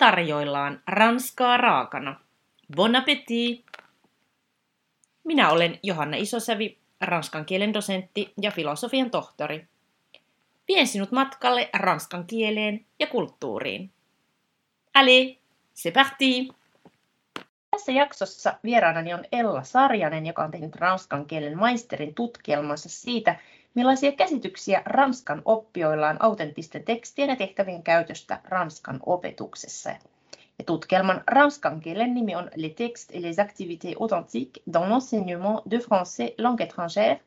Tarjoillaan Ranskaa raakana. Bon appétit! Minä olen Johanna Isosävi, ranskan kielen dosentti ja filosofian tohtori. Vien sinut matkalle ranskan kieleen ja kulttuuriin. Allez, c'est parti! Tässä jaksossa vieraanani on Ella Sarjanen, joka on tehnyt ranskan kielen maisterin tutkielmansa siitä, millaisia käsityksiä ranskan oppijoilla on autenttisten tekstien ja tehtävien käytöstä ranskan opetuksessa. Ja tutkielman ranskan kielen nimi on Les textes et les activités authentiques dans l'enseignement de français langue étrangère,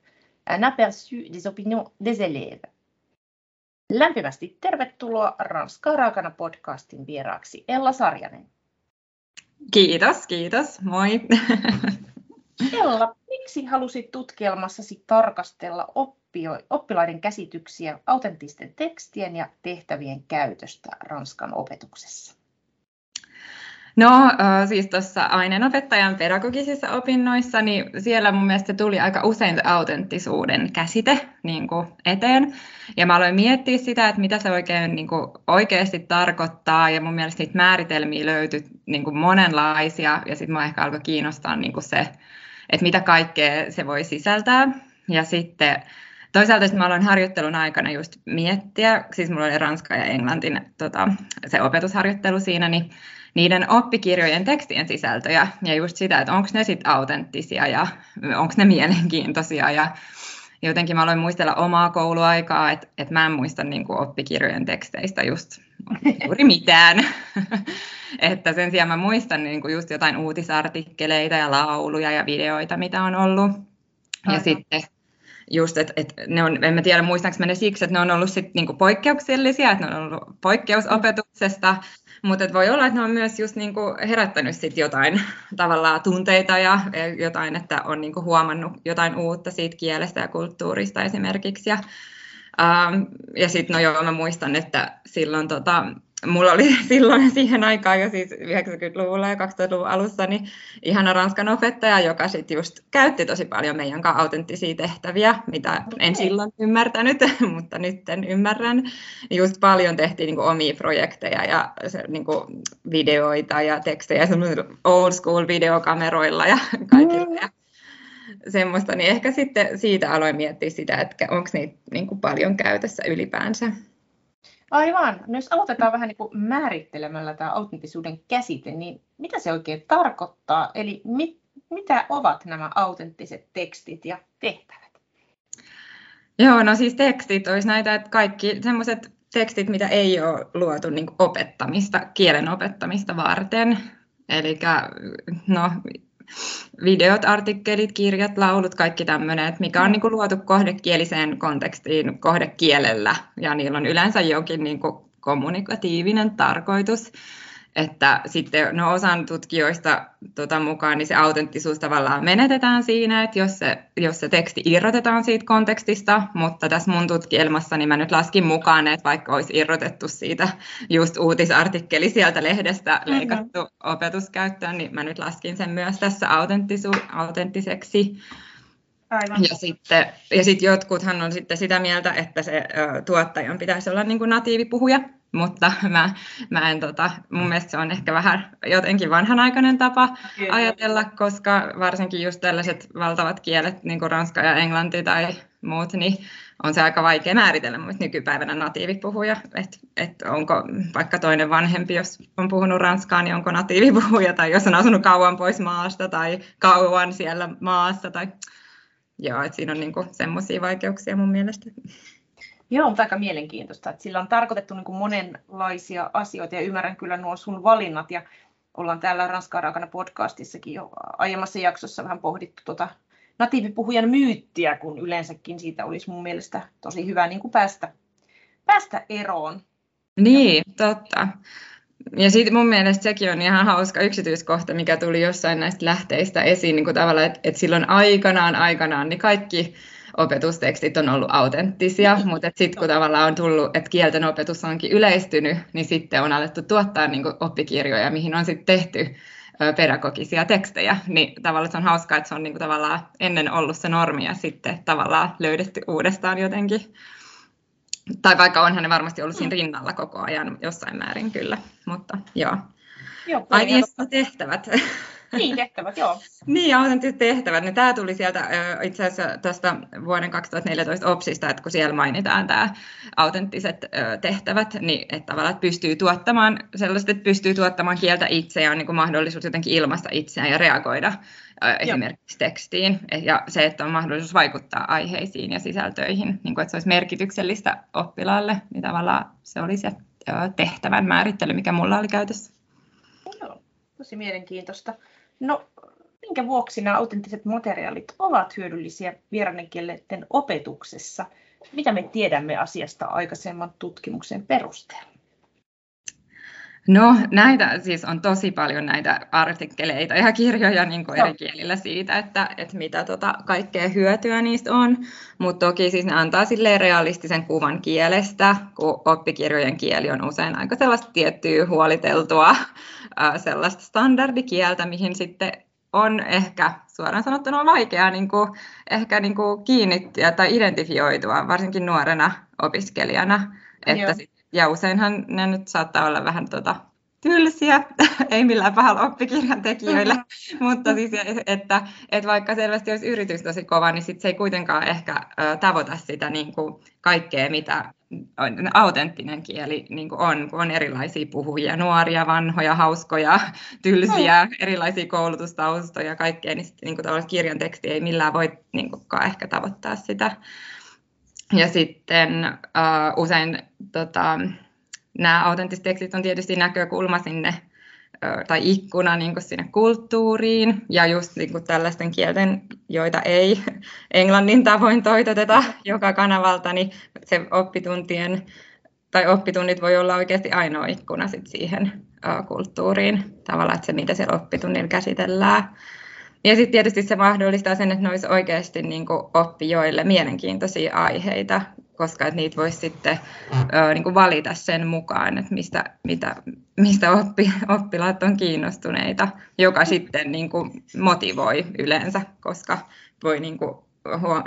un aperçu des opinions des élèves. Lämpimästi tervetuloa Ranskan Raakana podcastin vieraaksi Ella Sarjanen. Kiitos, moi. Ella, miksi halusit tutkielmassasi tarkastella oppilaiden käsityksiä autenttisten tekstien ja tehtävien käytöstä ranskan opetuksessa? No siis tuossa aineenopettajan pedagogisissa opinnoissa, niin siellä mun mielestä tuli aika usein autenttisuuden käsite niin kuin eteen. Ja mä aloin miettiä sitä, että mitä se oikein, niin kuin oikeasti tarkoittaa. Ja mun mielestä niitä määritelmiä löytyi niin kuin monenlaisia. Ja sitten mä ehkä alkoi kiinnostaa niin kuin se, että mitä kaikkea se voi sisältää. Ja sitten toisaalta mä aloin harjoittelun aikana just miettiä, siis mulla oli ranska ja englantin se opetusharjoittelu siinä, niin niiden oppikirjojen tekstien sisältöjä ja just sitä, että onko ne sitten autenttisia ja onko ne mielenkiintoisia. Ja jotenkin mä aloin muistella omaa kouluaikaa, että mä en muista niinku oppikirjojen teksteistä just juuri mitään. Että sen sijaan mä muistan niinku just jotain uutisartikkeleita ja lauluja ja videoita, mitä on ollut. Ja sitten just, että ne on, en mä tiedä muistanko mä ne siksi, että ne on ollut sit niinku poikkeuksellisia, että ne on ollut poikkeusopetuksesta. Mutta voi olla, että ne on myös just niinku herättänyt sit jotain tavallaan tunteita ja jotain, että on niinku huomannut jotain uutta siitä kielestä ja kulttuurista esimerkiksi. Ja sitten mä muistan, että silloin mulla oli silloin siihen aikaan jo siis 90-luvulla ja 2000-luvun alussa niin ihana ranskan opettaja, joka sitten just käytti tosi paljon meidän kanssa autenttisia tehtäviä, mitä en silloin ymmärtänyt, mutta nyt en ymmärrän. Just paljon tehtiin niin kuin omia projekteja ja niin kuin videoita ja tekstejä old school videokameroilla ja kaikilla. Ja semmoista, niin ehkä sitten siitä aloin miettiä sitä, että onko niitä niin kuin paljon käytössä ylipäänsä. Aivan. No jos aloitetaan vähän niin kuin määrittelemällä tämä autenttisuuden käsite, niin mitä se oikein tarkoittaa? Eli mitä ovat nämä autenttiset tekstit ja tehtävät? Joo, no siis tekstit olisi näitä, että kaikki sellaiset tekstit, mitä ei ole luotu niin kuin kielen opettamista varten. Eli videot, artikkelit, kirjat, laulut, kaikki tämmöinen, mikä on niin kuin luotu kohdekieliseen kontekstiin kohdekielellä. Ja niillä on yleensä jokin niin kuin kommunikatiivinen tarkoitus. Että sitten osan tutkijoista mukaan niin se autenttisuus tavallaan menetetään siinä, että jos se teksti irrotetaan siitä kontekstista, mutta tässä mun tutkielmassa niin mä nyt laskin mukaan, että vaikka olisi irrotettu siitä just uutisartikkeli sieltä lehdestä leikattu opetuskäyttöön, niin mä nyt laskin sen myös tässä autenttiseksi. Aivan. Ja sit jotkuthan on sitten sitä mieltä, että se tuottajan pitäisi olla niin kuin natiivipuhuja. Mutta mä en, mun mielestä se on ehkä vähän jotenkin vanhanaikainen tapa ajatella, koska varsinkin just tällaiset valtavat kielet, niin kuin ranska ja englanti tai muut, niin on se aika vaikea määritellä nykypäivänä natiivipuhuja. Että onko vaikka toinen vanhempi, jos on puhunut ranskaa, niin onko natiivipuhuja, tai jos on asunut kauan pois maasta tai kauan siellä maassa. Että siinä on niin kuin semmoisia vaikeuksia mun mielestä. Joo, mutta aika mielenkiintoista, että sillä on tarkoitettu niin kuin monenlaisia asioita ja ymmärrän kyllä nuo sun valinnat ja ollaan täällä Ranskan Raakana podcastissakin jo aiemmassa jaksossa vähän pohdittu natiivipuhujan myyttiä, kun yleensäkin siitä olisi mun mielestä tosi hyvä niin kuin päästä eroon. Niin, totta. Ja sitten mun mielestä sekin on ihan hauska yksityiskohta, mikä tuli jossain näistä lähteistä esiin, niin kuin tavallaan, että silloin aikanaan niin kaikki opetustekstit on ollut autenttisia, mutta sitten kun tavallaan on tullut, että kielten opetus onkin yleistynyt, niin sitten on alettu tuottaa niin kuin oppikirjoja, mihin on sitten tehty pedagogisia tekstejä. Niin tavallaan se on hauskaa, että se on niin kuin tavallaan ennen ollut se normi ja sitten tavallaan löydetty uudestaan jotenkin. Tai vaikka onhan ne varmasti ollut siinä rinnalla koko ajan jossain määrin kyllä, mutta joo. Ai niin, tehtävät. Niin, tehtävät, joo. Niin, autenttisesti tehtävät. No, tämä tuli sieltä itse asiassa tuosta vuoden 2014 OPSista, että kun siellä mainitaan tämä autenttiset tehtävät, niin että tavallaan että pystyy tuottamaan sellaiset, että pystyy tuottamaan kieltä itse ja on niin kuin mahdollisuus jotenkin ilmaista itseään ja reagoida esimerkiksi tekstiin. Ja se, että on mahdollisuus vaikuttaa aiheisiin ja sisältöihin, niin kuin että se olisi merkityksellistä oppilaalle, niin tavallaan se oli se tehtävän määrittely, mikä mulla oli käytössä. Joo, tosi mielenkiintoista. No, minkä vuoksi nämä autenttiset materiaalit ovat hyödyllisiä vieraankielten opetuksessa? Mitä me tiedämme asiasta aikaisemman tutkimuksen perusteella? No, näitä siis on tosi paljon näitä artikkeleita ja kirjoja niin kuin eri kielillä siitä, että mitä kaikkea hyötyä niistä on. Mutta toki siis ne antaa silleen realistisen kuvan kielestä, kun oppikirjojen kieli on usein aika sellaista tiettyä huoliteltua sellaista standardikieltä, mihin sitten on ehkä suoraan sanottuna vaikeaa niin kuin kiinnittyä tai identifioitua, varsinkin nuorena opiskelijana. Että ja useinhan ne nyt saattaa olla vähän tylsiä, ei millään pahalla oppikirjan tekijöillä, mutta siis, että vaikka selvästi olisi yritys tosi kova, niin sit se ei kuitenkaan ehkä tavoita sitä niin kuin kaikkea, mitä autenttinen kieli niin kuin on, kun on erilaisia puhujia, nuoria, vanhoja, hauskoja, tylsiä, erilaisia koulutustaustoja, kaikkea, niin, sit, niin kuin kirjan teksti ei millään voi niin kuin ehkä tavoittaa sitä. Ja sitten usein nämä autenttiset tekstit on tietysti näkökulma sinne, tai ikkuna niin kuin sinne kulttuuriin, ja just niin kuin tällaisten kielten, joita ei englannin tavoin toitoteta joka kanavalta, niin se oppitunnit voi olla oikeasti ainoa ikkuna sit siihen kulttuuriin, tavallaan että se mitä siellä oppitunnilla käsitellään. Ja sitten tietysti se mahdollistaa sen, että ne olisi oikeasti niin kuin oppijoille mielenkiintoisia aiheita, koska niitä voisi sitten niin kuin valita sen mukaan, että mistä oppilaat on kiinnostuneita, joka sitten niin kuin motivoi yleensä, koska voi niin kuin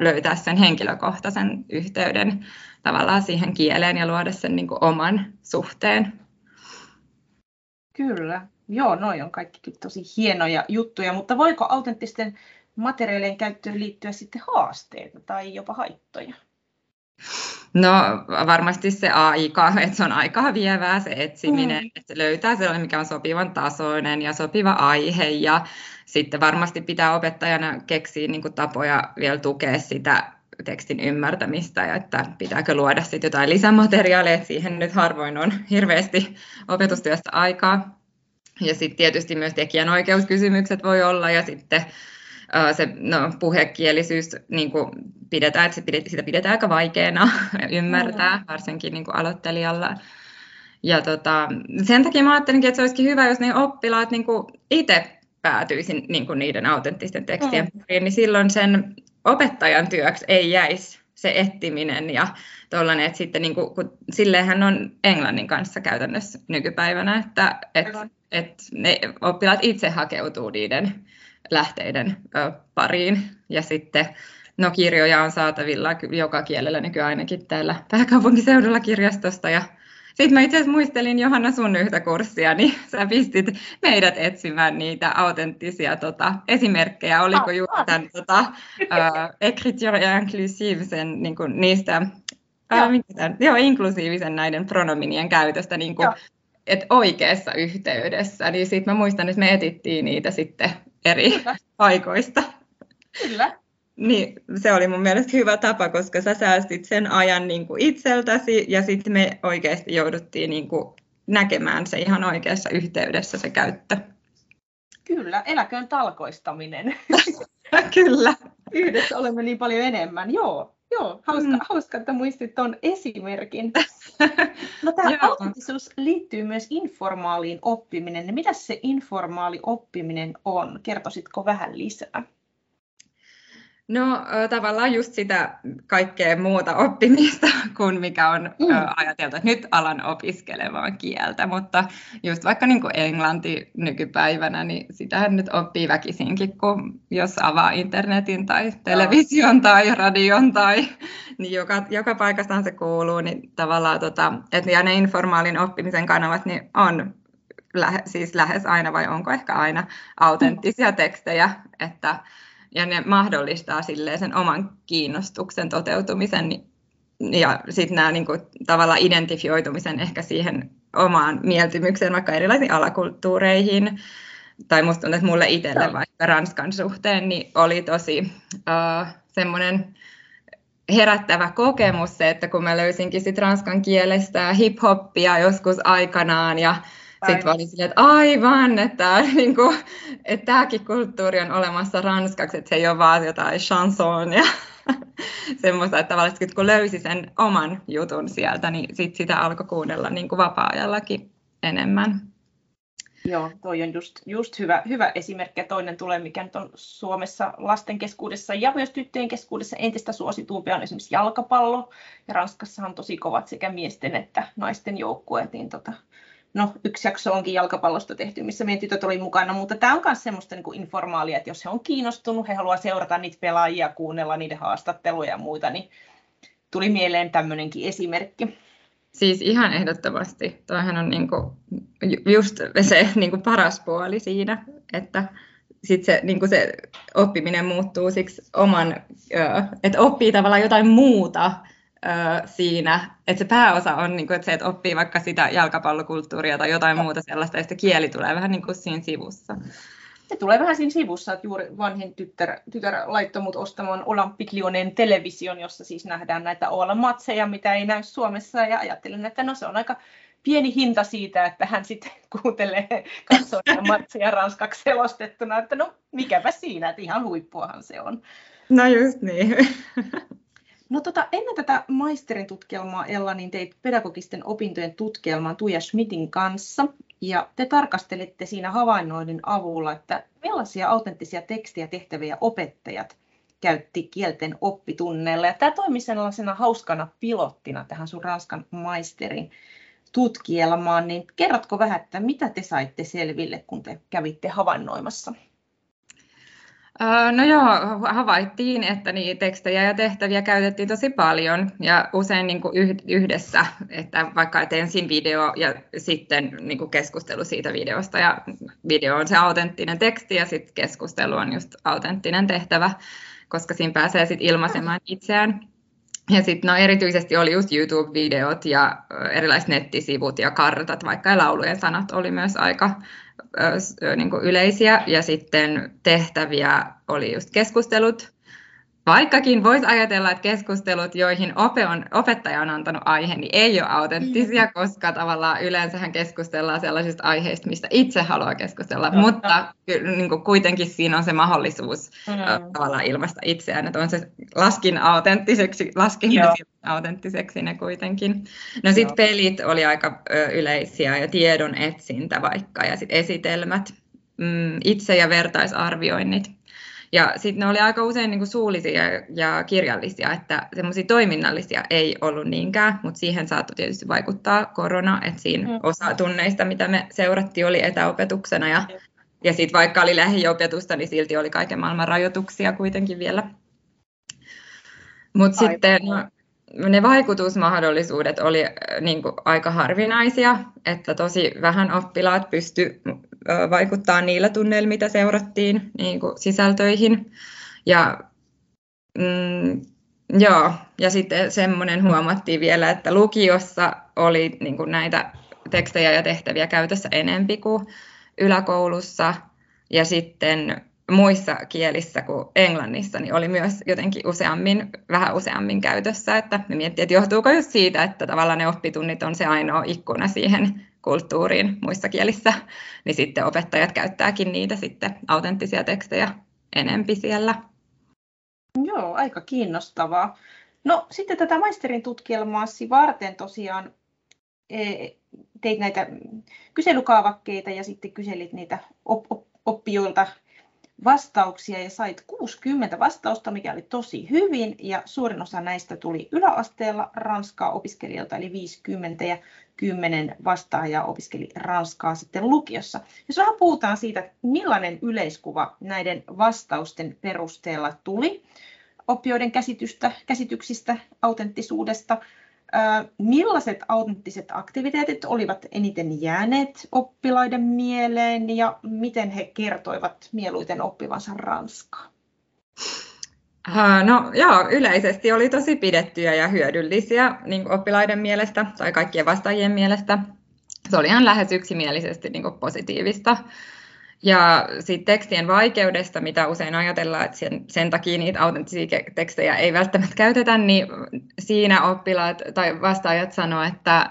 löytää sen henkilökohtaisen yhteyden tavallaan siihen kieleen ja luoda sen niin kuin oman suhteen. Kyllä. Joo, noi on kaikki tosi hienoja juttuja, mutta voiko autenttisten materiaalien käyttöön liittyä sitten haasteita tai jopa haittoja? No varmasti se aika, että se on aikaa vievää se etsiminen, että se löytää sellainen, mikä on sopivan tasoinen ja sopiva aihe ja sitten varmasti pitää opettajana keksiä niin kuin tapoja vielä tukea sitä tekstin ymmärtämistä ja että pitääkö luoda sitten jotain lisämateriaaleja, siihen nyt harvoin on hirveästi opetustyöstä aikaa. Ja sitten tietysti myös tekijänoikeuskysymykset voi olla ja sitten se puhekielisyys niin kuin pidetään, että sitä pidetään aika vaikeana ymmärtää, varsinkin niin kuin aloittelijalla. Ja sen takia mä ajattelinkin, että se olisikin hyvä, jos ne oppilaat niin kuin itse päätyisi niin kuin niiden autenttisten tekstien pariin, niin silloin sen opettajan työksi ei jäisi se etsiminen ja tollainen, että sitten niin kuin, silleenhän on englannin kanssa käytännössä nykypäivänä, että ne oppilaat itse hakeutuu niiden lähteiden pariin. Ja sitten no kirjoja on saatavilla joka kielellä nykyään ainakin täällä pääkaupunkiseudulla kirjastosta. Ja sitten mä itse asiassa muistelin Johanna sun yhtä kurssia, niin sä pistit meidät etsimään niitä autenttisia esimerkkejä. Oliko juuri tämän écriture inclusive sen niin kuin niistä inklusiivisen näiden pronominien käytöstä niin kuin, että oikeassa yhteydessä, niin sitten mä muistan, että me etittiin niitä sitten eri paikoista. Kyllä. Niin se oli mun mielestä hyvä tapa, koska sä säästit sen ajan niin kuin itseltäsi, ja sitten me oikeasti jouduttiin niin kuin näkemään se ihan oikeassa yhteydessä se käyttö. Kyllä, eläköön talkoistaminen. Kyllä. Yhdessä olemme niin paljon enemmän, Joo, hauska, että muistit tuon esimerkin. No, tämä autenttisuus liittyy myös informaaliin oppiminen. Mitä se informaali oppiminen on? Kertoisitko vähän lisää? No tavallaan just sitä kaikkea muuta oppimista kuin mikä on ajateltu, että nyt alan opiskelemaan kieltä, mutta just vaikka niin kuin englanti nykypäivänä, niin sitähän nyt oppii väkisinkin, kun jos avaa internetin tai television tai radion tai niin joka paikastahan se kuuluu, niin tavallaan että ja ne informaalin oppimisen kanavat niin on lähes aina vai onko ehkä aina autenttisia tekstejä, että ja ne mahdollistaa silleen sen oman kiinnostuksen toteutumisen ja sitten nämä niinku tavallaan identifioitumisen ehkä siihen omaan mieltymykseen vaikka erilaisiin alakulttuureihin. Tai musta tuntuu, että mulle itselle vaikka Ranskan suhteen niin oli tosi semmoinen herättävä kokemus se, että kun mä löysinkin sit ranskan kielestä hip-hoppia joskus aikanaan ja sitten olin silleen, että aivan, että niinku, tämäkin kulttuuri on olemassa ranskaksi, että se ei ole vaan jotain chansonia ja semmoista, että tavallaan kun löysi sen oman jutun sieltä, niin sit sitä alkoi kuunnella niinku vapaa-ajallakin enemmän. Joo, toi on just hyvä esimerkki. Toinen tulee, mikä nyt on Suomessa lasten keskuudessa ja myös tyttöjen keskuudessa entistä suosituumpia on esimerkiksi jalkapallo. Ja Ranskassahan on tosi kovat sekä miesten että naisten joukkueet, niin no, yksi jakso onkin jalkapallosta tehty, missä meidän tytöt oli mukana, mutta tämä on myös semmoista niin kuin informaalia, että jos he on kiinnostunut, he haluaa seurata niitä pelaajia, kuunnella niiden haastatteluja ja muuta, niin tuli mieleen tämmöinenkin esimerkki. Siis ihan ehdottomasti. Tuohan on niin kuin just se niin kuin paras puoli siinä, että sitten se, niin kuin se oppiminen muuttuu siksi oman, että oppii tavallaan jotain muuta siinä, että se pääosa on niin kuin, että se, että oppii vaikka sitä jalkapallokulttuuria tai jotain muuta sellaista, ja sitten kieli tulee vähän niin kuin siinä sivussa. Se tulee vähän siinä sivussa, että juuri vanhin tytär laittoi mut ostamaan Olympiklione television, jossa siis nähdään näitä OLA-matseja, mitä ei näy Suomessa, ja ajattelin, että no se on aika pieni hinta siitä, että hän sitten kuuntelee, katsoo matseja ranskaksi selostettuna, että no mikäpä siinä, että ihan huippuahan se on. No just niin. No ennen tätä maisterin tutkielmaa, Ella, niin teit pedagogisten opintojen tutkielman Tuija Schmidtin kanssa, ja te tarkastelitte siinä havainnoinnin avulla, että millaisia autenttisia tekstiä tehtäviä opettajat käytti kielten oppitunneilla, ja tämä toimi sellaisena hauskana pilottina tähän sun Ranskan maisterin tutkielmaan, niin kerrotko vähän, että mitä te saitte selville, kun te kävitte havainnoimassa? No joo, havaittiin, että niitä tekstejä ja tehtäviä käytettiin tosi paljon ja usein niin kuin yhdessä, että vaikka et ensin video ja sitten niin kuin keskustelu siitä videosta ja video on se autenttinen teksti ja sitten keskustelu on just autenttinen tehtävä, koska siinä pääsee sitten ilmaisemaan itseään. Ja sitten erityisesti oli just YouTube-videot ja erilaiset nettisivut ja kartat, vaikka laulujen sanat oli myös aika niin kuin yleisiä. Ja sitten tehtäviä oli just keskustelut, vaikkakin voisi ajatella, että keskustelut, joihin opettaja on antanut aiheen, niin ei ole autenttisia, koska tavallaan yleensähän keskustellaan sellaisista aiheista, mistä itse haluaa keskustella, mutta niin kuin kuitenkin siinä on se mahdollisuus tavallaan ilmaista itseään, että on se laskin autenttiseksi ne kuitenkin. No sitten pelit oli aika yleisiä ja tiedon etsintä vaikka ja sitten esitelmät, itse- ja vertaisarvioinnit. Ja sitten ne oli aika usein niinku suullisia ja kirjallisia, että semmoisia toiminnallisia ei ollut niinkään, mutta siihen saattoi tietysti vaikuttaa korona, että siinä osa tunneista, mitä me seurattiin, oli etäopetuksena ja sitten vaikka oli lähiopetusta, niin silti oli kaiken maailman rajoituksia kuitenkin vielä. Mutta sitten ne vaikutusmahdollisuudet oli niinku aika harvinaisia, että tosi vähän oppilaat pysty vaikuttaa niillä tunneilla, mitä seurattiin niin kuin sisältöihin. Ja, ja sitten semmoinen huomattiin vielä, että lukiossa oli niin kuin näitä tekstejä ja tehtäviä käytössä enempi kuin yläkoulussa. Ja sitten muissa kielissä kuin englannissa niin oli myös jotenkin vähän useammin käytössä. Että me miettii, että johtuuko just siitä, että tavallaan ne oppitunnit on se ainoa ikkuna siihen kulttuuriin muissa kielissä, niin sitten opettajat käyttääkin niitä sitten autenttisia tekstejä enempi siellä. Joo, aika kiinnostavaa. No sitten tätä maisterin tutkielmaasi varten tosiaan teit näitä kyselykaavakkeita ja sitten kyselit niitä oppijoilta vastauksia ja sait 60 vastausta, mikä oli tosi hyvin, ja suurin osa näistä tuli yläasteella ranskaa opiskelijoilta, eli 50, ja 10 vastaajaa opiskeli ranskaa sitten lukiossa. Jos vähän puhutaan siitä, millainen yleiskuva näiden vastausten perusteella tuli oppijoiden käsityksistä, autenttisuudesta, millaiset autenttiset aktiviteetit olivat eniten jääneet oppilaiden mieleen ja miten he kertoivat mieluiten oppivansa ranskaa? No joo, yleisesti oli tosi pidettyjä ja hyödyllisiä niin oppilaiden mielestä tai kaikkien vastaajien mielestä. Se oli ihan lähes yksimielisesti niin positiivista. Ja siitä tekstien vaikeudesta, mitä usein ajatellaan, että sen takia niitä autenttisia tekstejä ei välttämättä käytetä, niin siinä oppilaat tai vastaajat sanoo, että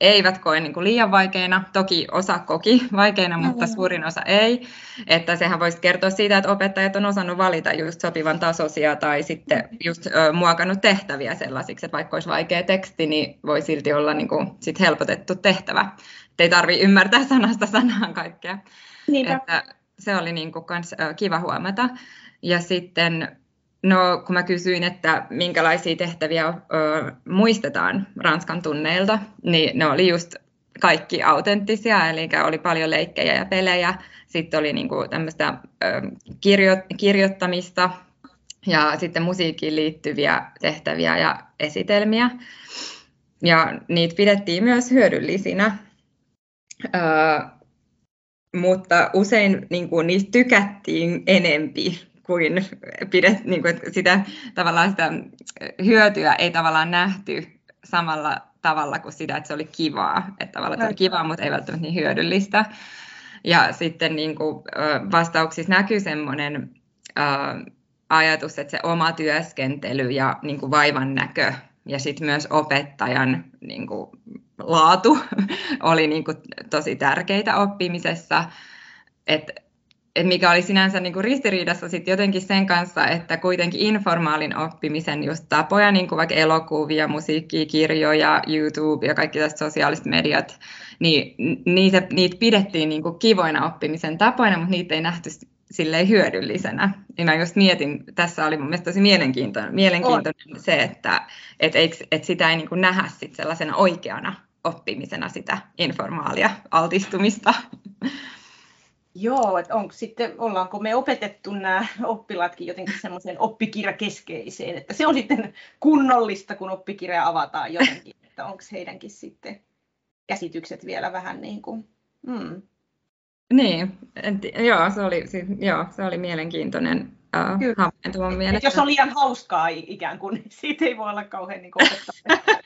eivät koe niin kuin liian vaikeina. Toki osa koki vaikeina, mutta suurin osa ei. Että sehän voisi kertoa siitä, että opettajat on osannut valita just sopivan tasoisia tai sitten just muokannut tehtäviä sellaisiksi, että vaikka olisi vaikea teksti, niin voi silti olla niin kuin sit helpotettu tehtävä. Et ei tarvitse ymmärtää sanasta sanaan kaikkea. Että se oli niin kuin kans kiva huomata. Ja sitten kun mä kysyin, että minkälaisia tehtäviä muistetaan Ranskan tunneilta, niin ne oli just kaikki autenttisia, eli oli paljon leikkejä ja pelejä. Sitten oli niin kuin tämmöistä kirjoittamista ja sitten musiikkiin liittyviä tehtäviä ja esitelmiä. Ja niitä pidettiin myös hyödyllisinä. Mutta usein niin kuin, niistä tykättiin enempi kuin, että sitä, tavallaan sitä hyötyä ei tavallaan nähty samalla tavalla kuin sitä, että se oli kivaa. Että tavallaan se oli kivaa, mutta ei välttämättä niin hyödyllistä. Ja sitten niin kuin, vastauksissa näkyy semmoinen ajatus, että se oma työskentely ja niin kuin, vaivan näkö ja sitten myös opettajan niin kuin, laatu oli niin kuin tosi tärkeitä oppimisessa, et mikä oli sinänsä niin kuin ristiriidassa sit jotenkin sen kanssa, että kuitenkin informaalin oppimisen just tapoja, niin kuin vaikka elokuvia, musiikkia, kirjoja, YouTube ja kaikki tästä sosiaaliset mediat, niitä pidettiin niin kuin kivoina oppimisen tapoina, mutta niitä ei nähty silleen hyödyllisenä. Niin mä just mietin, tässä oli mun mielestä tosi mielenkiintoinen se, että sitä ei niin kuin nähdä sit sellaisena oikeana oppimisena sitä informaalia altistumista. Joo, että ollaanko me opetettu nämä oppilaatkin jotenkin semmoiseen oppikirjakeskeiseen, että se on sitten kunnollista, kun oppikirja avataan jotenkin, että onko heidänkin sitten käsitykset vielä vähän niin kuin... Niin, se oli mielenkiintoinen havainto mun mielestä. Jos on liian hauskaa ikään kuin, niin siitä ei voi olla kauhean niin opettaa.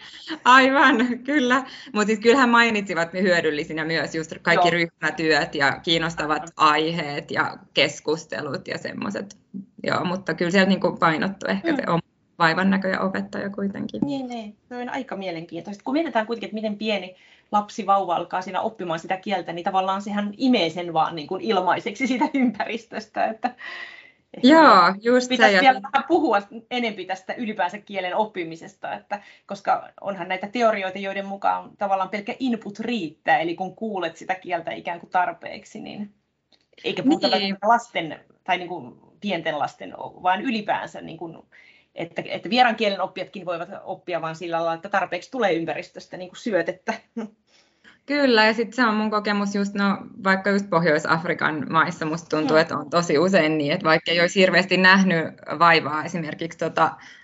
Aivan, kyllä. Mutta siis kyllähän mainitsivat ne hyödyllisinä myös just kaikki ryhmätyöt ja kiinnostavat aiheet ja keskustelut ja semmoiset. Joo, mutta kyllä sieltä niin painottu ehkä se on vaivan näkö ja opettaja kuitenkin. Niin, se on aika mielenkiintoista. Kun mietitään kuitenkin, että miten pieni lapsi, vauva alkaa siinä oppimaan sitä kieltä, niin tavallaan sehän imee sen vaan niin kuin ilmaiseksi siitä ympäristöstä. Että joo, just pitäisi se. Vielä vähän puhua enemmän tästä ylipäänsä kielen oppimisesta, että, koska onhan näitä teorioita, joiden mukaan tavallaan pelkkä input riittää, eli kun kuulet sitä kieltä ikään kuin tarpeeksi, niin eikä puhuta lasten tai niin kuin pienten lasten, vaan ylipäänsä niin kuin että vieraan kielen oppijatkin voivat oppia vaan sillä lailla, että tarpeeksi tulee ympäristöstä niin kuin syötettä. Kyllä, ja sitten se on mun kokemus just, vaikka just Pohjois-Afrikan maissa musta tuntuu, että on tosi usein niin, että vaikka ei olisi hirveästi nähnyt vaivaa esimerkiksi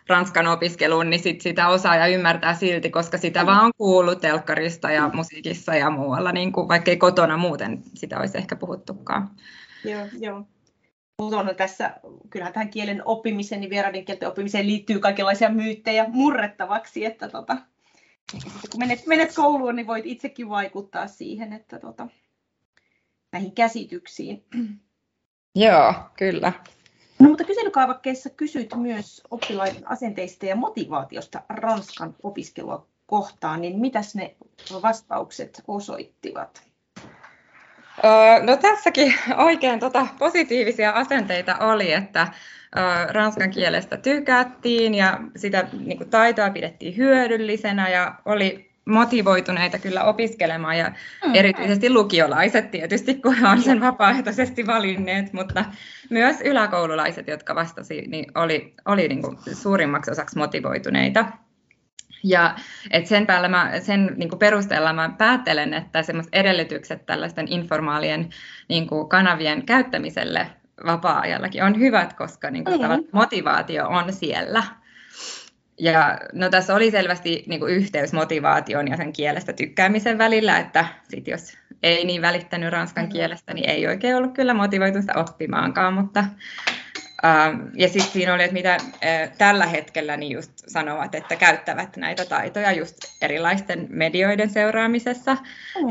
ranskan opiskeluun, niin sit sitä osaa ja ymmärtää silti, koska sitä vaan on kuullut telkkarista ja musiikissa ja muualla, niin kuin, vaikka ei kotona muuten sitä olisi ehkä puhuttukaan. Joo. Kyllähän tähän kielen oppimiseen, niin vieraiden kielten oppimiseen liittyy kaikenlaisia myyttejä murrettavaksi, että kun menet kouluun, niin voit itsekin vaikuttaa siihen, että näihin käsityksiin. Joo, kyllä. No, mutta kyselykaavakkeessa kysyt myös oppilaiden asenteista ja motivaatiosta ranskan opiskelua kohtaan, niin mitäs ne vastaukset osoittivat? No tässäkin oikein positiivisia asenteita oli, että ranskan kielestä tykättiin ja sitä niin kuin taitoa pidettiin hyödyllisenä ja oli motivoituneita kyllä opiskelemaan ja erityisesti lukiolaiset tietysti, kun he on sen vapaaehtoisesti valinneet, mutta myös yläkoululaiset, jotka vastasi, niin oli niin kuin suurimmaksi osaksi motivoituneita. Ja et sen päällä sen niin kuin perusteella mä päättelen, että semmoiset edellytykset tällaisten informaalien niin kuin kanavien käyttämiselle vapaa-ajallakin on hyvät, koska niin kuin motivaatio on siellä. Ja no tässä oli selvästi niin kuin yhteys motivaation ja sen kielestä tykkäämisen välillä, että sit jos ei niin välittänyt ranskan kielestä, niin ei oikein ollut kyllä motivoitunut oppimaankaan, mutta ja sitten siinä oli, että mitä tällä hetkellä niin just sanovat, että käyttävät näitä taitoja just erilaisten medioiden seuraamisessa.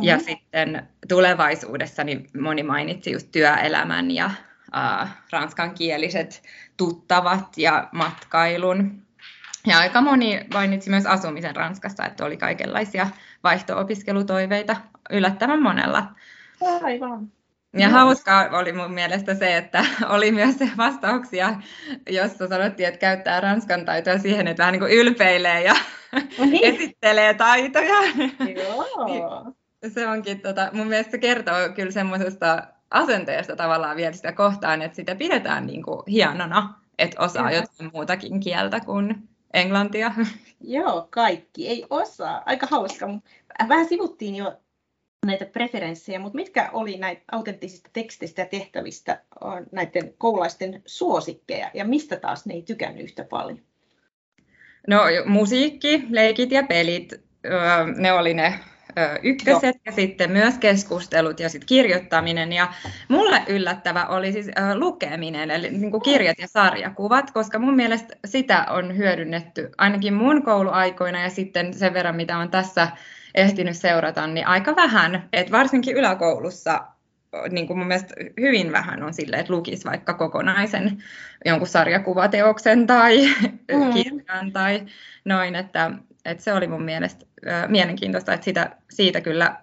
Ja sitten tulevaisuudessa niin moni mainitsi just työelämän ja ranskankieliset tuttavat ja matkailun. Ja aika moni mainitsi myös asumisen Ranskassa, että oli kaikenlaisia vaihto-opiskelutoiveita yllättävän monella. Aivan. Ja hauskaa oli mun mielestä se, että oli myös vastauksia, jossa sanottiin, että käyttää ranskan taitoja siihen, että vähän niin kuin ylpeilee ja esittelee taitoja. Joo. Se onkin, mun mielestä se kertoo kyllä semmoisesta asenteesta tavallaan vielä sitä kohtaan, että sitä pidetään niin kuin hienona, että osaa jotain muutakin kieltä kuin englantia. Joo, kaikki ei osaa. Aika hauska. Vähän sivuttiin jo näitä preferenssejä, mutta mitkä oli näitä autenttisista teksteistä ja tehtävistä näiden koululaisten suosikkeja ja mistä taas ne ei tykännyt yhtä paljon? No musiikki, leikit ja pelit, ne oli ne ykköset ja sitten myös keskustelut ja sitten kirjoittaminen ja mulle yllättävä oli siis lukeminen eli niin kuin kirjat ja sarjakuvat, koska mun mielestä sitä on hyödynnetty ainakin mun kouluaikoina ja sitten sen verran mitä on tässä ehtinyt seurata, niin aika vähän, että varsinkin yläkoulussa niin kuin mun mielestä hyvin vähän on silleen, että lukisi vaikka kokonaisen jonkun sarjakuvateoksen tai kirjan tai noin, että se oli mun mielestä mielenkiintoista, että siitä kyllä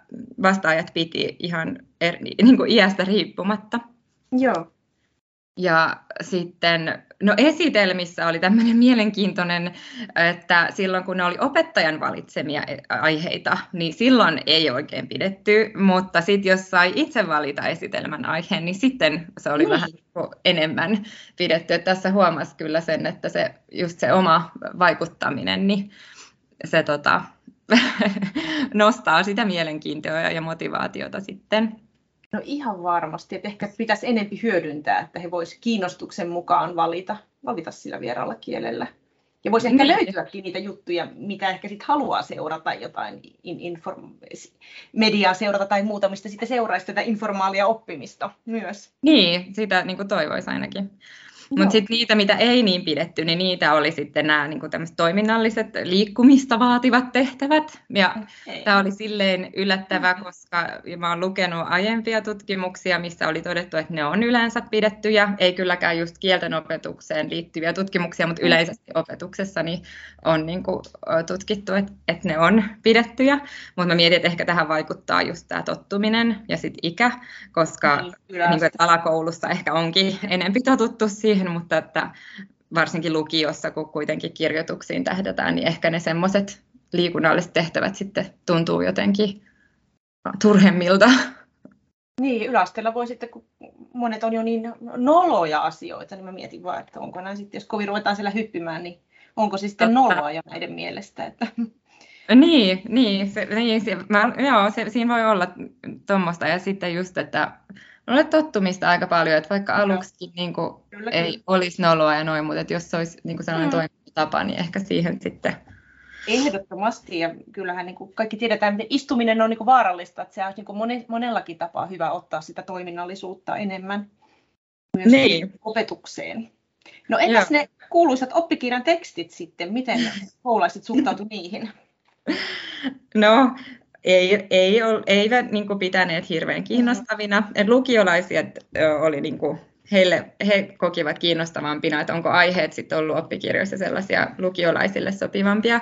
vastaajat piti ihan niin kuin iästä riippumatta. Joo. Ja sitten, no esitelmissä oli tämmöinen mielenkiintoinen, että silloin kun ne oli opettajan valitsemia aiheita, niin silloin ei oikein pidetty, mutta sitten jos sai itse valita esitelmän aiheen, niin sitten se oli vähän enemmän pidetty. Että tässä huomasi kyllä sen, että se, just se oma vaikuttaminen, niin se nostaa sitä mielenkiintoa ja motivaatiota sitten. No ihan varmasti, että ehkä pitäisi enempi hyödyntää, että he voisivat kiinnostuksen mukaan valita sillä vieraalla kielellä. Ja voisi ehkä löytyäkin niitä juttuja, mitä ehkä sit haluaa seurata, jotain mediaa seurata tai muuta, mistä sitten seuraisi tätä informaalia oppimista myös. Niin, sitä niin kuin toivoisi ainakin. Mutta sitten niitä, mitä ei niin pidetty, niin niitä oli sitten nämä niinku tämmöiset toiminnalliset liikkumista vaativat tehtävät. Ja tämä oli silleen yllättävä, koska mä oon lukenut aiempia tutkimuksia, missä oli todettu, että ne on yleensä pidettyjä. Ei kylläkään just kielten opetukseen liittyviä tutkimuksia, mutta yleisesti opetuksessa niin on niinku tutkittu, että ne on pidettyjä. Mutta mä mietin, että ehkä tähän vaikuttaa just tämä tottuminen ja sitten ikä, koska niinku, alakoulussa ehkä onkin enemmän totuttu siihen. Mutta että varsinkin lukiossa, kun kuitenkin kirjoituksiin tähdätään, niin ehkä ne semmoiset liikunnalliset tehtävät sitten tuntuu jotenkin turhemmilta. Niin, yläasteella voi sitten, kun monet on jo niin noloja asioita, niin mä mietin vaan, että onko nämä sitten, jos kovin ruvetaan siellä hyppimään, niin onko se sitten noloa jo näiden mielestä. Että... Niin, siinä voi olla tuommoista ja sitten just, että olen tottumista aika paljon, että vaikka aluksikin niin kuin, ei olisi noloa ja noin, mutta että jos se olisi niin kuin sellainen toimintatapa, niin ehkä siihen sitten. Ehdottomasti, ja kyllähän niin kuin kaikki tiedetään, miten istuminen on niin kuin vaarallista, että se on niin kuin monellakin tapaa hyvä ottaa sitä toiminnallisuutta enemmän myös opetukseen. No entäs ne kuuluisat oppikirjan tekstit sitten, miten koulaiset suhtautuivat niihin? No... Eivät niin pitäneet hirveän kiinnostavina. Et lukiolaiset oli niin kuin, he kokivat kiinnostavampina, että onko aiheet sitten ollut oppikirjoissa sellaisia lukiolaisille sopivampia.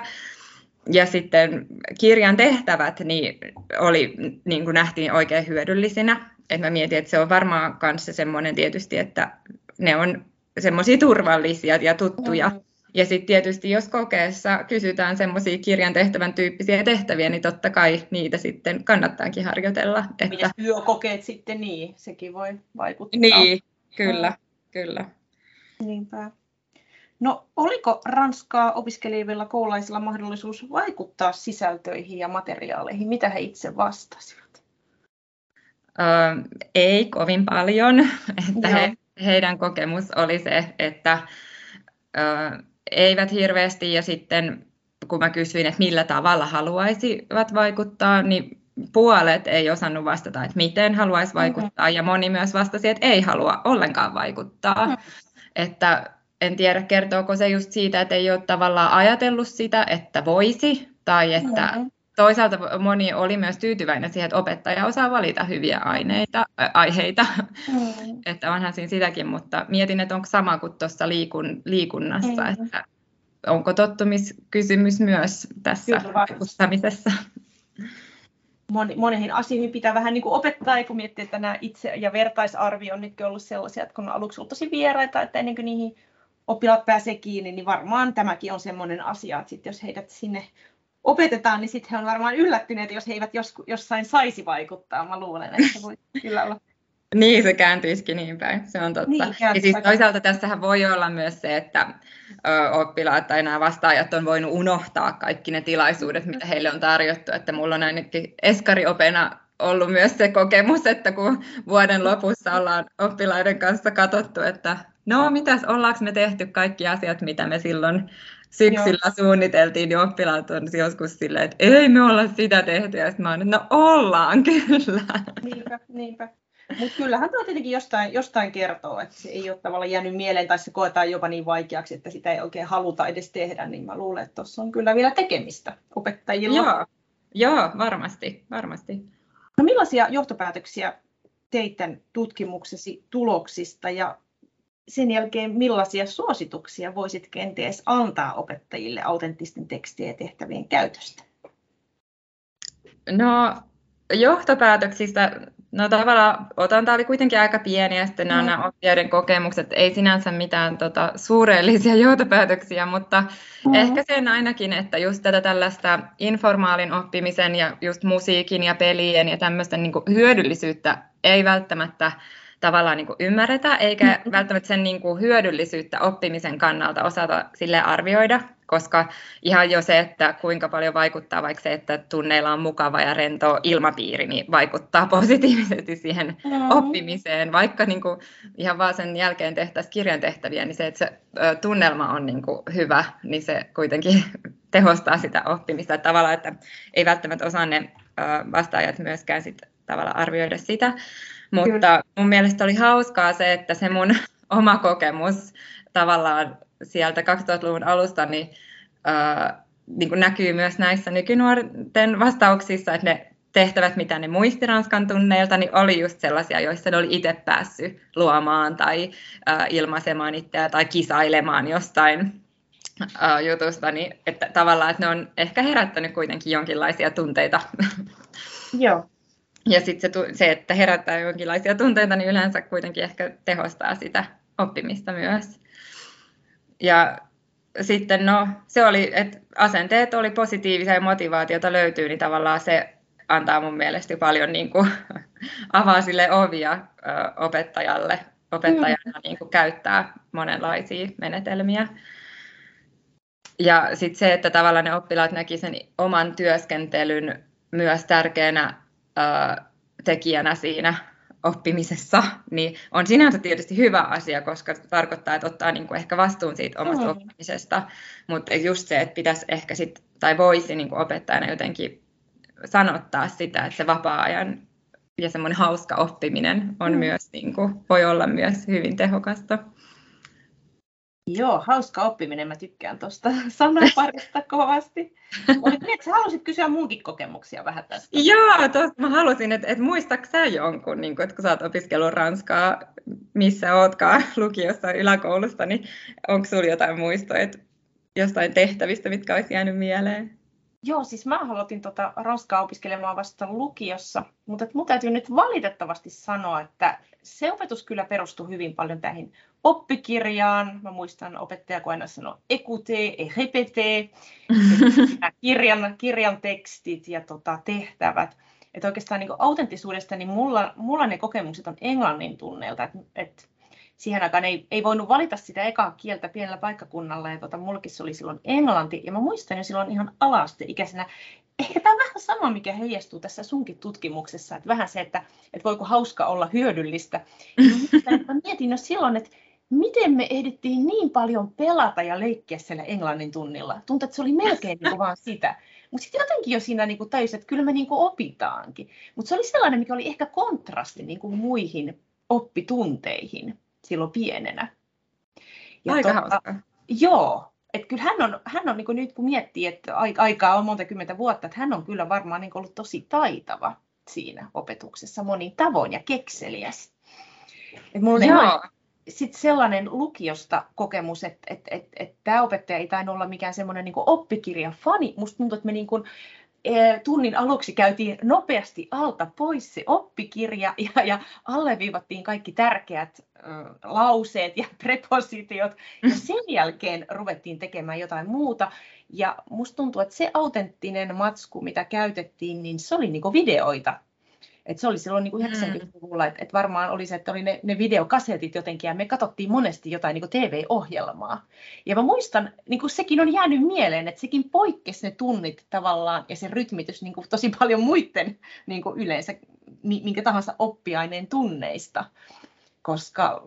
Ja sitten kirjan tehtävät niin oli, niin kuin nähtiin oikein hyödyllisinä. Et mä mietin, että se on varmaan kanssa semmoinen tietysti, että ne on semmoisia turvallisia ja tuttuja Ja sitten tietysti jos kokeessa kysytään semmoisia kirjan tehtävän tyyppisiä tehtäviä, niin totta kai niitä sitten kannattaakin harjoitella. Että... Ja työkokeet sitten niin, sekin voi vaikuttaa. Niin, kyllä, kyllä. Niinpä. No oliko Ranskaa opiskelevilla koululaisilla mahdollisuus vaikuttaa sisältöihin ja materiaaleihin? Mitä he itse vastasivat? Ei kovin paljon. Että heidän kokemus oli se, että eivät hirveästi, ja sitten kun mä kysyin, että millä tavalla haluaisivat vaikuttaa, niin puolet ei osannut vastata, että miten haluaisi vaikuttaa, ja moni myös vastasi, että ei halua ollenkaan vaikuttaa. Että en tiedä, kertooko se just siitä, että ei ole tavallaan ajatellut sitä, että voisi, tai että toisaalta moni oli myös tyytyväinen siihen, että opettaja osaa valita hyviä aiheita, että onhan siinä sitäkin, mutta mietin, että onko sama kuin tuossa liikunnassa, että onko tottumiskysymys myös tässä vaikuttamisessa. Moniin asioihin pitää vähän niin kuin opettaa, ja kun miettii, että nämä itse- ja vertaisarvio on nyt ollut sellaisia, että kun on aluksi ollut tosi vieraita, että ennen kuin niihin oppilaat pääsee kiinni, niin varmaan tämäkin on sellainen asia, että sit jos heidät sinne opetetaan, niin sitten he on varmaan yllättyneet, jos he eivät jossain saisi vaikuttaa. Mä luulen, että se voi kyllä olla. Niin, se kääntyisikin niin päin. Se on totta. Niin, ja siis toisaalta tässähän voi olla myös se, että oppilaat tai nämä vastaajat on voinut unohtaa kaikki ne tilaisuudet, mitä heille on tarjottu. Että mulla on ainakin eskariopena ollut myös se kokemus, että kun vuoden lopussa ollaan oppilaiden kanssa katsottu, että no mitäs, ollaanko me tehty kaikki asiat, mitä me silloin syksyllä suunniteltiin, niin oppilaat on joskus silleen, että ei me olla sitä tehty, ja sitten mä oon, että no ollaan kyllä. Niinpä. Mutta kyllähän tuo tietenkin jostain kertoo, että se ei ole tavallaan jäänyt mieleen, tai se koetaan jopa niin vaikeaksi, että sitä ei oikein haluta edes tehdä, niin mä luulen, että tuossa on kyllä vielä tekemistä opettajilla. Joo, varmasti. No millaisia johtopäätöksiä teidän tutkimuksesi tuloksista, ja sen jälkeen millaisia suosituksia voisit kenties antaa opettajille autenttisten tekstien ja tehtävien käytöstä? No johtopäätöksistä, no tavallaan otanta oli kuitenkin aika pieni, ja sitten nämä oppijoiden kokemukset, ei sinänsä mitään suurellisia johtopäätöksiä, mutta ehkä sen ainakin, että just tätä tällaista informaalin oppimisen ja just musiikin ja pelien ja tämmöisten niin kuin hyödyllisyyttä ei välttämättä tavallaan niin kuin ymmärretä, eikä välttämättä sen niin kuin hyödyllisyyttä oppimisen kannalta osata sille arvioida, koska ihan jo se, että kuinka paljon vaikuttaa vaikka se, että tunneilla on mukava ja rento ilmapiiri, niin vaikuttaa positiivisesti siihen oppimiseen, vaikka niin kuin ihan vaan sen jälkeen tehtäisiin kirjan tehtäviä, niin se, että se tunnelma on niin kuin hyvä, niin se kuitenkin tehostaa sitä oppimista tavallaan, että ei välttämättä osaa ne vastaajat myöskään sit tavallaan arvioida sitä. Mutta mun mielestä oli hauskaa se, että se mun oma kokemus tavallaan sieltä 2000-luvun alusta niin näkyy myös näissä nykynuorten vastauksissa, että ne tehtävät, mitä ne muisti Ranskan tunneilta, niin oli just sellaisia, joissa ne oli itse päässyt luomaan tai ilmaisemaan itseä tai kisailemaan jostain jutusta, niin että tavallaan että ne on ehkä herättänyt kuitenkin jonkinlaisia tunteita. Joo. Ja sitten se, että herättää jonkinlaisia tunteita, niin yleensä kuitenkin ehkä tehostaa sitä oppimista myös. Ja sitten se oli, että asenteet oli positiivisia ja motivaatiota löytyy, niin tavallaan se antaa mun mielestä paljon, niin kuin, avaa sille ovia opettajana niin kuin käyttää monenlaisia menetelmiä. Ja sitten se, että tavallaan ne oppilaat näki sen oman työskentelyn myös tärkeänä tekijänä siinä oppimisessa, niin on sinänsä tietysti hyvä asia, koska tarkoittaa, että ottaa niin kuin ehkä vastuun siitä omasta oppimisesta, mutta just se, että pitäisi ehkä sit, tai voisi niin kuin opettajana jotenkin sanottaa sitä, että se vapaa-ajan ja semmoinen hauska oppiminen on myös, niin kuin, voi olla myös hyvin tehokasta. Joo, hauska oppiminen, mä tykkään tuosta sanaparista kovasti. Sä halusit kysyä munkin kokemuksia vähän tästä? Joo, mä halusin, että muistatko sä jonkun, niin kun sä oot opiskellut ranskaa, missä ootkaan lukiossa, yläkoulussa, niin onko sulla jotain muistoja jostain tehtävistä, mitkä olisi jäänyt mieleen? Joo, siis mä aloitin ranskaa opiskelemaan vasta lukiossa, mutta mun täytyy nyt valitettavasti sanoa, että se opetus kyllä perustui hyvin paljon tähän oppikirjaan. Mä muistan opettaja, kun aina sanoi écoutez et répétez, kirjan tekstit ja tehtävät. Että oikeastaan niin autenttisuudesta, niin mulla ne kokemukset on englannin tunneilta. Et siihen aikaan ei voinut valita sitä ekaa kieltä pienellä paikkakunnalla, ja mullakin se oli silloin englanti, ja mä muistan jo silloin ihan ala-asteikäisenä. Ehkä tämä on vähän sama, mikä heijastuu tässä sunkin tutkimuksessa, että vähän se, että voiko hauska olla hyödyllistä. Mä mietin jo silloin, että miten me ehdittiin niin paljon pelata ja leikkiä siellä englannin tunnilla. Tuntuu, että se oli melkein vaan sitä. Mutta sitten jotenkin jo siinä tajusin, että kyllä me opitaankin. Mutta se oli sellainen, mikä oli ehkä kontrasti muihin oppitunteihin silloin pienenä. Ja aika hauska. Joo. Että kyllä hän on niin kuin nyt kun miettii, että aikaa on monta kymmentä vuotta, että hän on kyllä varmaan niin kuin ollut tosi taitava siinä opetuksessa monin tavoin ja kekseliäs. Et mulla on sitten sellainen lukiosta kokemus, että tämä opettaja ei tainnut olla mikään semmoinen niin kuin oppikirjafani. Musta tuntuu, että me niin kuin tunnin aluksi käytiin nopeasti alta pois se oppikirja ja alleviivattiin kaikki tärkeät lauseet ja prepositiot. Ja sen jälkeen ruvettiin tekemään jotain muuta. Ja musta tuntuu, että se autenttinen matsku, mitä käytettiin, niin se oli niinku videoita. Et se oli silloin niinku 90-luvulla, että varmaan oli se, että oli ne videokasetit jotenkin, ja me katsottiin monesti jotain niinku TV-ohjelmaa. Ja mä muistan, niinku sekin on jäänyt mieleen, että sekin poikkesi ne tunnit tavallaan, ja se rytmitys niinku tosi paljon muiden niinku yleensä minkä tahansa oppiaineen tunneista, koska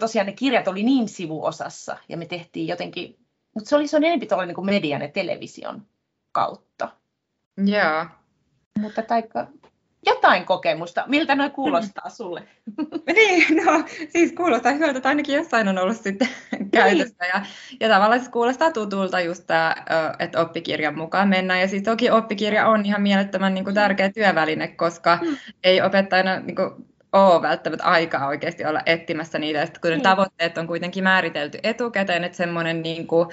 tosiaan ne kirjat oli niin sivuosassa, ja me tehtiin jotenkin, mutta se on enempi tuollainen niinku median ja television kautta. Joo. Mutta jotain kokemusta. Miltä noi kuulostaa sulle? Niin, no siis kuulostaa hyvältä, että ainakin jossain on ollut sitten käytössä. Ja tavallaan siis kuulostaa tutulta just tämä, että oppikirjan mukaan mennään. Ja siis toki oppikirja on ihan mielettömän niin kuin tärkeä työväline, koska ei opettajana niin kuin ole välttämättä aikaa oikeasti olla etsimässä niitä. Ja sitten kun ne tavoitteet on kuitenkin määritelty etukäteen, että semmoinen niin kuin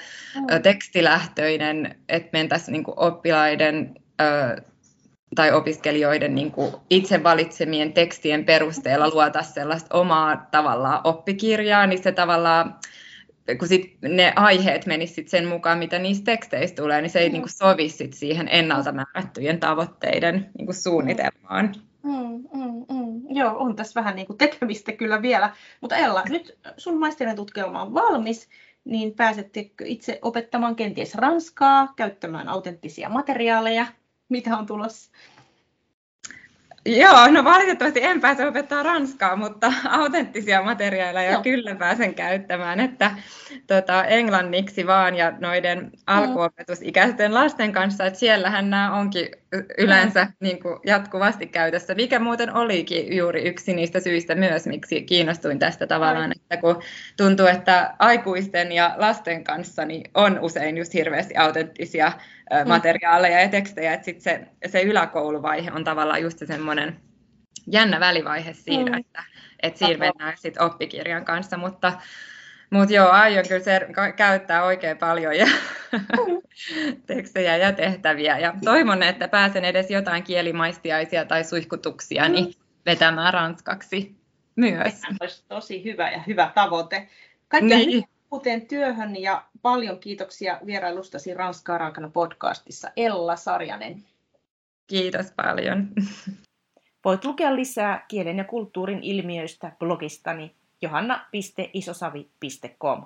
tekstilähtöinen, että mentäisiin niin kuin oppilaiden tai opiskelijoiden niin kuin itse valitsemien tekstien perusteella luota sellaista omaa tavallaan oppikirjaa, niin se tavallaan, kun sit ne aiheet menisivät sen mukaan, mitä niistä teksteistä tulee, niin se ei niin kuin sovi sit siihen ennalta määrättyjen tavoitteiden niin kuin suunnitelmaan. Joo, on tässä vähän niin kuin tekemistä kyllä vielä. Mutta Ella, nyt sun maisterin tutkielma on valmis, niin pääsettekö itse opettamaan kenties ranskaa, käyttämään autenttisia materiaaleja? Mitä on tulossa? Joo, no valitettavasti en pääse opettaa ranskaa, mutta autenttisia materiaaleja kyllä pääsen käyttämään, että englanniksi vaan ja noiden alkuopetusikäisten lasten kanssa, että siellähän nämä onkin yleensä niin kuin jatkuvasti käytössä, mikä muuten olikin juuri yksi niistä syistä myös, miksi kiinnostuin tästä tavallaan, että kun tuntuu, että aikuisten ja lasten kanssa niin on usein just hirveästi autenttisia materiaaleja ja tekstejä, että sitten se yläkouluvaihe on tavallaan just semmoinen jännä välivaihe siinä, että siinä mennään sitten oppikirjan kanssa, mutta joo, aion kyllä käyttää oikein paljon ja tekstejä ja tehtäviä ja toivon, että pääsen edes jotain kielimaistiaisia tai suihkutuksia niin vetämään ranskaksi myös. Se olisi tosi hyvä ja hyvä tavoite. Kaikkea uuteen työhön ja paljon kiitoksia vierailustasi Ranskan Raakana -podcastissa, Ella Sarjanen. Kiitos paljon. Voit lukea lisää kielen ja kulttuurin ilmiöistä blogistani johanna.isosavi.com.